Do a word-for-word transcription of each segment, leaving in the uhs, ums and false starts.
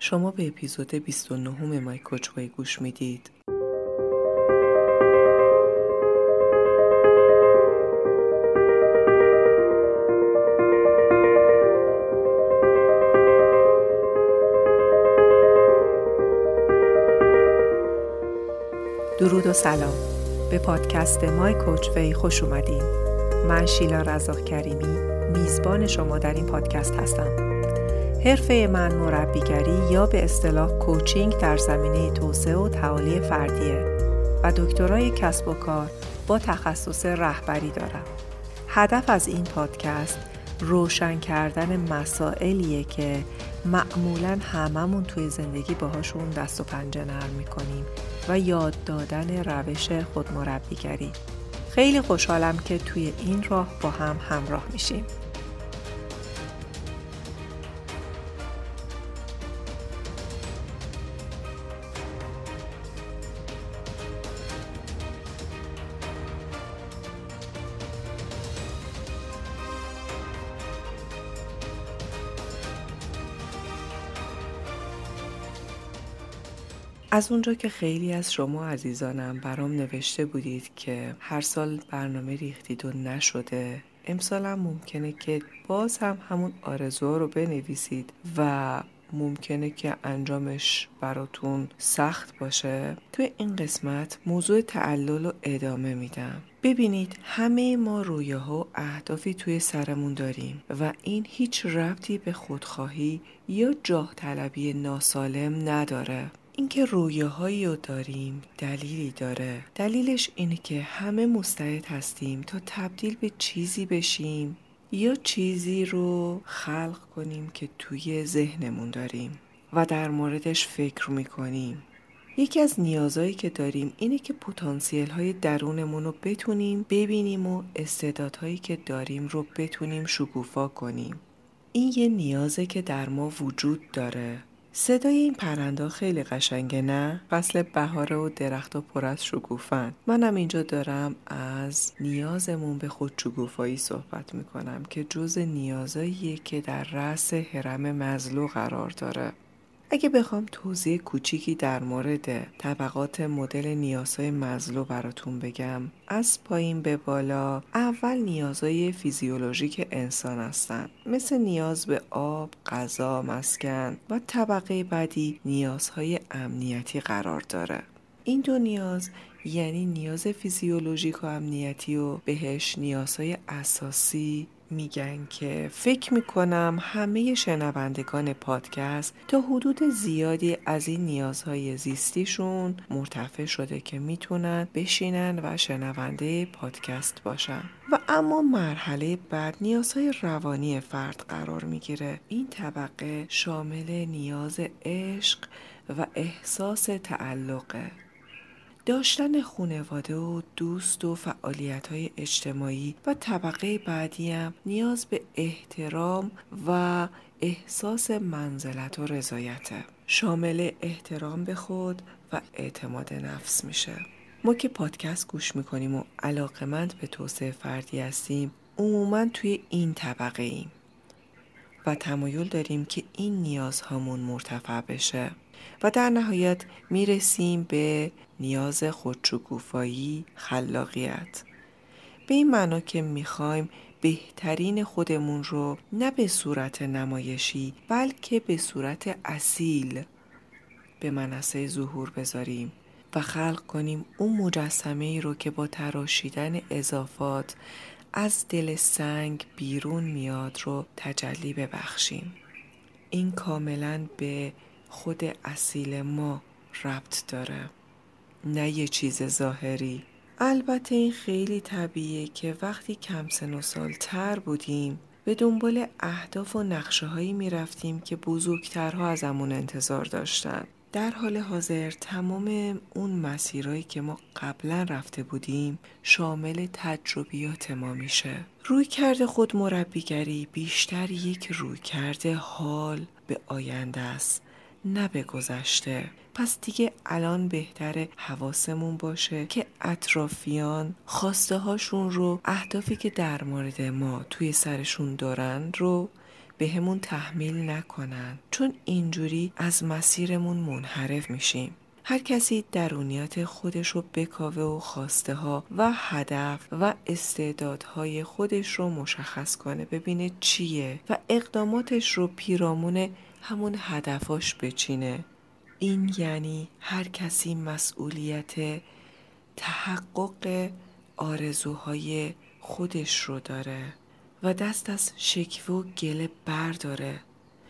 شما به اپیزود بیست و نه مای کوچ وی گوش میدید. درود و سلام. به پادکست مای کوچ وی خوش اومدین. من شیلا رضاکریمی میزبان شما در این پادکست هستم. حرفه من مربیگری یا به اصطلاح کوچینگ در زمینه توسعه و تعالی فردیه و دکترای کسب و کار با تخصص رهبری دارم. هدف از این پادکست روشن کردن مسائلیه که معمولاً هممون توی زندگی باهاشون دست و پنجه نرم می‌کنیم و یاد دادن روش خود مربیگری. خیلی خوشحالم که توی این راه با هم همراه میشیم. از اونجا که خیلی از شما عزیزانم برام نوشته بودید که هر سال برنامه ریختید و نشده، امسال هم ممکنه که باز هم همون آرزوها رو بنویسید و ممکنه که انجامش براتون سخت باشه، توی این قسمت موضوع تعلل رو ادامه میدم. ببینید، همه ما رویاها و اهدافی توی سرمون داریم و این هیچ ربطی به خودخواهی یا جاه طلبی ناسالم نداره. اینکه رویاهایی رو داریم دلیلی داره. دلیلش اینه که همه مستعد هستیم تا تبدیل به چیزی بشیم یا چیزی رو خلق کنیم که توی ذهنمون داریم و در موردش فکر میکنیم. یکی از نیازهایی که داریم اینه که پتانسیل‌های درونمون رو بتونیم ببینیم و استعدادهایی که داریم رو بتونیم شکوفا کنیم. این یه نیازه که در ما وجود داره. صدای این پرنده خیلی قشنگه، نه؟ فصل بهاره و درخت‌ها پر از شکوفن. منم اینجا دارم از نیازمون به خود شکوفایی صحبت میکنم که جز نیازاییه که در رأس هرم مزلو قرار داره. اگه بخوام توضیح کوچیکی در مورد طبقات مدل نیازهای مزلو براتون بگم، از پایین به بالا، اول نیازهای فیزیولوژیک انسان هستن، مثل نیاز به آب، غذا، مسکن، و طبقه بعدی نیازهای امنیتی قرار داره. این دو نیاز، یعنی نیاز فیزیولوژیک و امنیتی، و بهش نیازهای اساسی میگن که فکر میکنم همه شنوندگان پادکست تا حدود زیادی از این نیازهای زیستیشون مرتفع شده که میتونن بشینن و شنونده پادکست باشن. و اما مرحله بعد نیازهای روانی فرد قرار میگیره. این طبقه شامل نیاز عشق و احساس تعلقه. داشتن خانواده و دوست و فعالیت‌های اجتماعی، و طبقه بعدی هم نیاز به احترام و احساس منزلت و رضایته. شامل احترام به خود و اعتماد نفس میشه. ما که پادکست گوش میکنیم و علاقه‌مند به توسعه فردی هستیم، عموماً توی این طبقه ایم و تمایل داریم که این نیازهامون مرتفع بشه. و در نهایت میرسیم به نیاز خودشکوفایی، خلاقیت، به این معنا که میخوایم بهترین خودمون رو نه به صورت نمایشی بلکه به صورت اصیل به منصه ظهور بذاریم و خلق کنیم اون مجسمه‌ای رو که با تراشیدن اضافات از دل سنگ بیرون میاد رو تجلی ببخشیم. این کاملاً به خود اصیل ما ربط داره، نه یه چیز ظاهری. البته این خیلی طبیعیه که وقتی کم سن و سالتر بودیم به دنبال اهداف و نقشه هایی می رفتیم که بزرگترها ازمون انتظار داشتن. در حال حاضر تمام اون مسیرهایی که ما قبلا رفته بودیم شامل تجربیات ما میشه. رویکرد خود مربیگری بیشتر یک رویکرد حال به آینده است، نه به گذشته. پس دیگه الان بهتره حواسمون باشه که اطرافیان خواسته هاشون رو، اهدافی که در مورد ما توی سرشون دارن رو به همون تحمیل نکنن، چون اینجوری از مسیرمون منحرف میشیم. هر کسی درونیات خودش رو بکاوه و خواسته ها و هدف و استعدادهای خودش رو مشخص کنه، ببینه چیه و اقداماتش رو پیرامون همون هدفاش بچینه. این یعنی هر کسی مسئولیت تحقق آرزوهای خودش رو داره و دست از شکوه و گله برداره.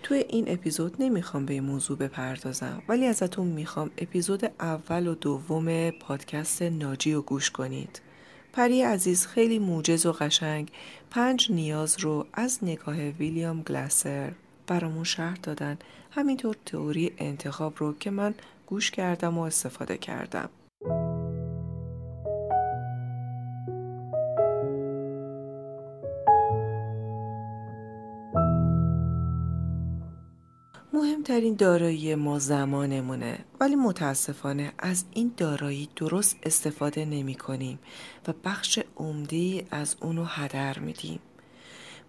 توی این اپیزود نمیخوام به این موضوع بپردازم، ولی ازتون میخوام اپیزود اول و دوم پادکست ناجی رو گوش کنید. پری عزیز خیلی موجز و قشنگ پنج نیاز رو از نگاه ویلیام گلاسر برامون شرح دادن، همینطور تئوری انتخاب رو که من گوش کردم و استفاده کردم. مهمترین دارایی ما زمانمونه، ولی متاسفانه از این دارایی درست استفاده نمی کنیم و بخش عمده‌ای از اونو هدر میدیم.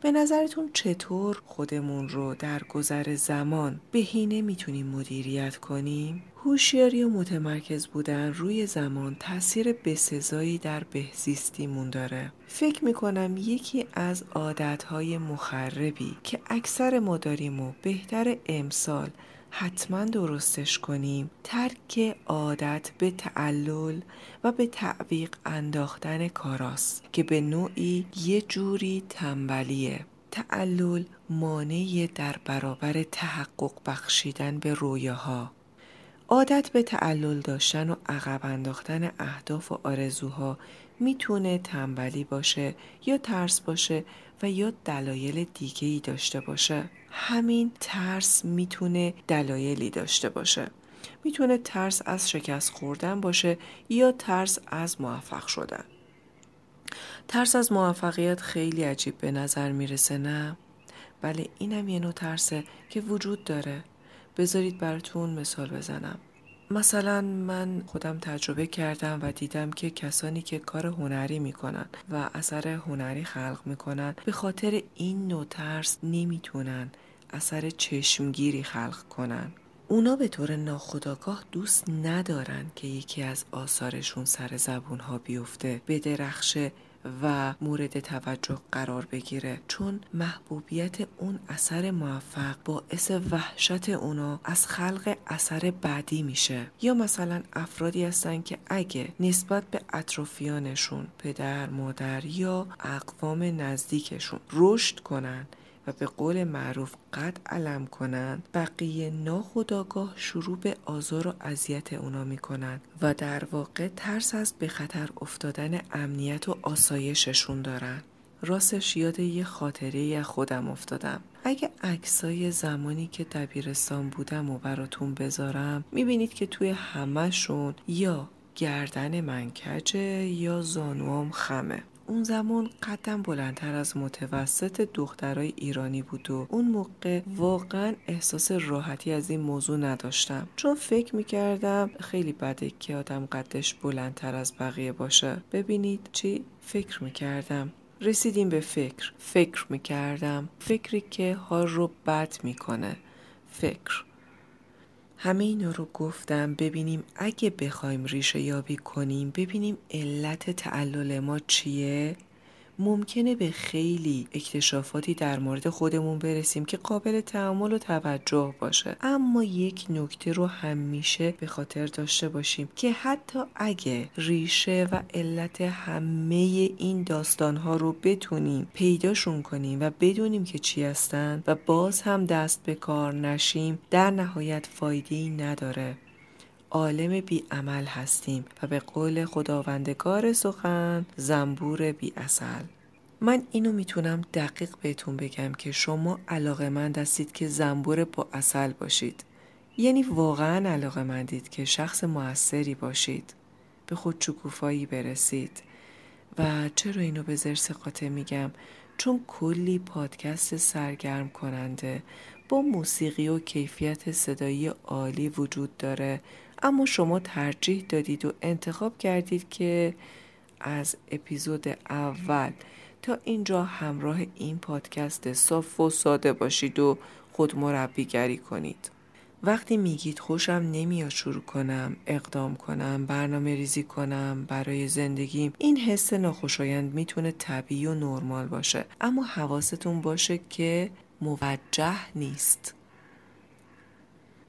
به نظرتون چطور خودمون رو در گذر زمان بهینه میتونیم مدیریت کنیم؟ هوشیاری و متمرکز بودن روی زمان تأثیر بسزایی در بهزیستیمون داره. فکر میکنم یکی از عادتهای مخربی که اکثر ما داریم و بهتر امسال حتما درستش کنیم، ترک عادت به تعلل و به تعویق انداختن کاراست که به نوعی یه جوری تنبلیه. تعلل مانعی در برابر تحقق بخشیدن به رویاها. عادت به تعلل داشتن و عقب انداختن اهداف و آرزوها میتونه تنبلی باشه یا ترس باشه و یا دلایل دیگه‌ای داشته باشه. همین ترس میتونه دلایلی داشته باشه. میتونه ترس از شکست خوردن باشه یا ترس از موفق شدن. ترس از موفقیت خیلی عجیب به نظر میرسه، نه؟ بله، اینم یه نوع ترسه که وجود داره. بذارید براتون مثال بزنم. مثلا من خودم تجربه کردم و دیدم که کسانی که کار هنری میکنن و اثر هنری خلق میکنن به خاطر این نوع ترس نمیتونن اثر چشمگیری خلق کنن. اونا به طور ناخودآگاه دوست ندارن که یکی از آثارشون سر زبونها بیفته، بدرخشه و مورد توجه قرار بگیره، چون محبوبیت اون اثر موفق باعث وحشت اونا از خلق اثر بعدی میشه. یا مثلا افرادی هستن که اگه نسبت به اطرافیانشون، پدر، مادر یا اقوام نزدیکشون رشد کنن و به قول معروف قد علم کنن، بقیه ناخودآگاه شروع به آزار و اذیت اونا میکنن و در واقع ترس از به خطر افتادن امنیت و آسایششون دارن. راستش یاد یه خاطره خودم افتادم. اگه عکسای زمانی که دبیرستان بودم و براتون بذارم، میبینید که توی همه‌شون یا گردن من کجه یا زانوام خمه. اون زمان قدم بلندتر از متوسط دخترای ایرانی بود و اون موقع واقعا احساس راحتی از این موضوع نداشتم، چون فکر میکردم خیلی بده که آدم قدش بلندتر از بقیه باشه. ببینید چی فکر میکردم. رسیدیم به فکر. فکر میکردم. فکری که حال رو بد میکنه. فکر. همه اینا رو گفتم ببینیم اگه بخوایم ریشه یابی کنیم، ببینیم علت تعلل ما چیه، ممکنه به خیلی اکتشافاتی در مورد خودمون برسیم که قابل تأمل و توجه باشه. اما یک نکته رو همیشه به خاطر داشته باشیم که حتی اگه ریشه و علت همه این داستانها رو بتونیم پیداشون کنیم و بدونیم که چی هستن و باز هم دست به کار نشیم، در نهایت فایده‌ای نداره. عالم بی‌عمل هستیم و به قول خداوندگار سخن، زنبور بی عسل. من اینو میتونم دقیق بهتون بگم که شما علاقه‌مند هستید که زنبور با عسل باشید. یعنی واقعا علاقه‌مندید که شخص موثری باشید، به خود شکوفایی برسید. و چرا اینو به ذرس قاطع میگم؟ چون کلی پادکست سرگرم کننده با موسیقی و کیفیت صدایی عالی وجود داره، اما شما ترجیح دادید و انتخاب کردید که از اپیزود اول تا اینجا همراه این پادکست صاف و ساده باشید و خود مربیگری کنید. وقتی میگید خوشم نمیاد شروع کنم، اقدام کنم، برنامه ریزی کنم برای زندگیم، این حس ناخوشایند میتونه طبیعی و نرمال باشه، اما حواستون باشه که موجه نیست.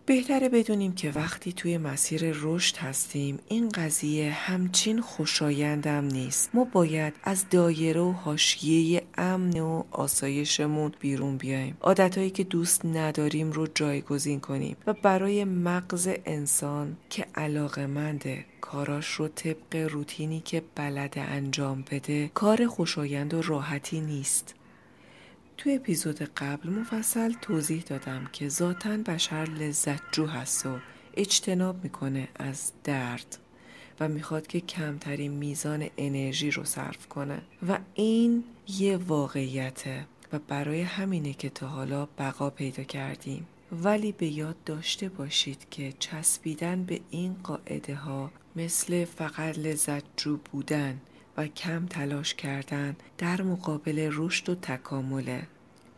بهتره بدونیم که وقتی توی مسیر رشد هستیم این قضیه همچین خوشایندم نیست. ما باید از دایره و حاشیه امن و آسایشمون بیرون بیایم. عادتهایی که دوست نداریم رو جایگزین کنیم و برای مغز انسان که علاقه‌منده کاراش رو طبق روتینی که بلد انجام بده، کار خوشایند و راحتی نیست. توی اپیزود قبل مفصل توضیح دادم که ذاتاً بشر لذتجو هست و اجتناب میکنه از درد و میخواد که کمترین میزان انرژی رو صرف کنه و این یه واقعیته و برای همینه که تا حالا بقا پیدا کردیم. ولی به یاد داشته باشید که چسبیدن به این قاعده ها مثل فقط لذتجو بودن و کم تلاش کردن در مقابل رشد و تکامله.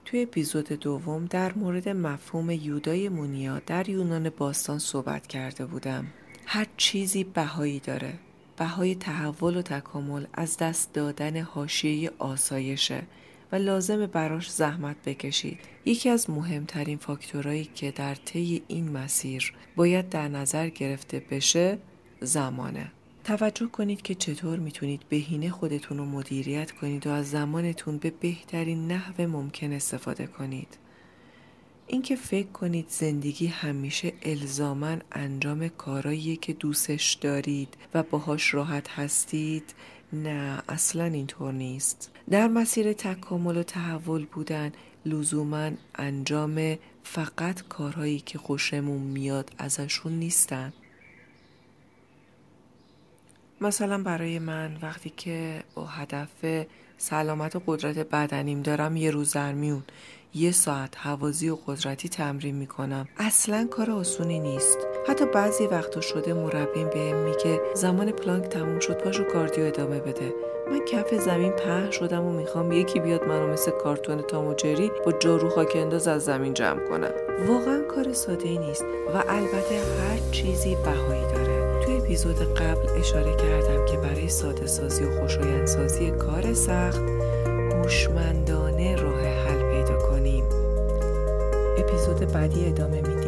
توی اپیزود دوم در مورد مفهوم یودای مونیا در یونان باستان صحبت کرده بودم. هر چیزی بهایی داره. بهای تحول و تکامل از دست دادن حاشیه آسایشه و لازمه براش زحمت بکشید. یکی از مهمترین فاکتورایی که در طی این مسیر باید در نظر گرفته بشه زمانه. توجه کنید که چطور میتونید بهینه خودتون رو مدیریت کنید و از زمانتون به بهترین نحو ممکن استفاده کنید. اینکه فکر کنید زندگی همیشه الزاماً انجام کاراییه که دوستش دارید و باهاش راحت هستید، نه، اصلاً اینطور نیست. در مسیر تکامل و تحول بودن لزوماً انجام فقط کارهایی که خوشمون میاد ازشون نیستن. مثلا برای من وقتی که با هدف سلامت و قدرت بدنیم دارم یه روز در میون یه ساعت هوازی و قدرتی تمرین میکنم، اصلا کار آسونی نیست. حتی بعضی وقتا شده مربیم بهم میگه زمان پلانک تموم شد، پاشو کاردیو ادامه بده. من کف زمین پهن شدم و میخوام یکی بیاد منو مثل کارتون تام و جری با جارو خاک انداز از زمین جمع کنه. واقعا کار ساده‌ای نیست و البته هر چیزی بهایی داره. اپیزود قبل اشاره کردم که برای ساده سازی و خوشایند سازی کار سخت هوشمندانه راه حل پیدا کنیم. اپیزود بعدی ادامه می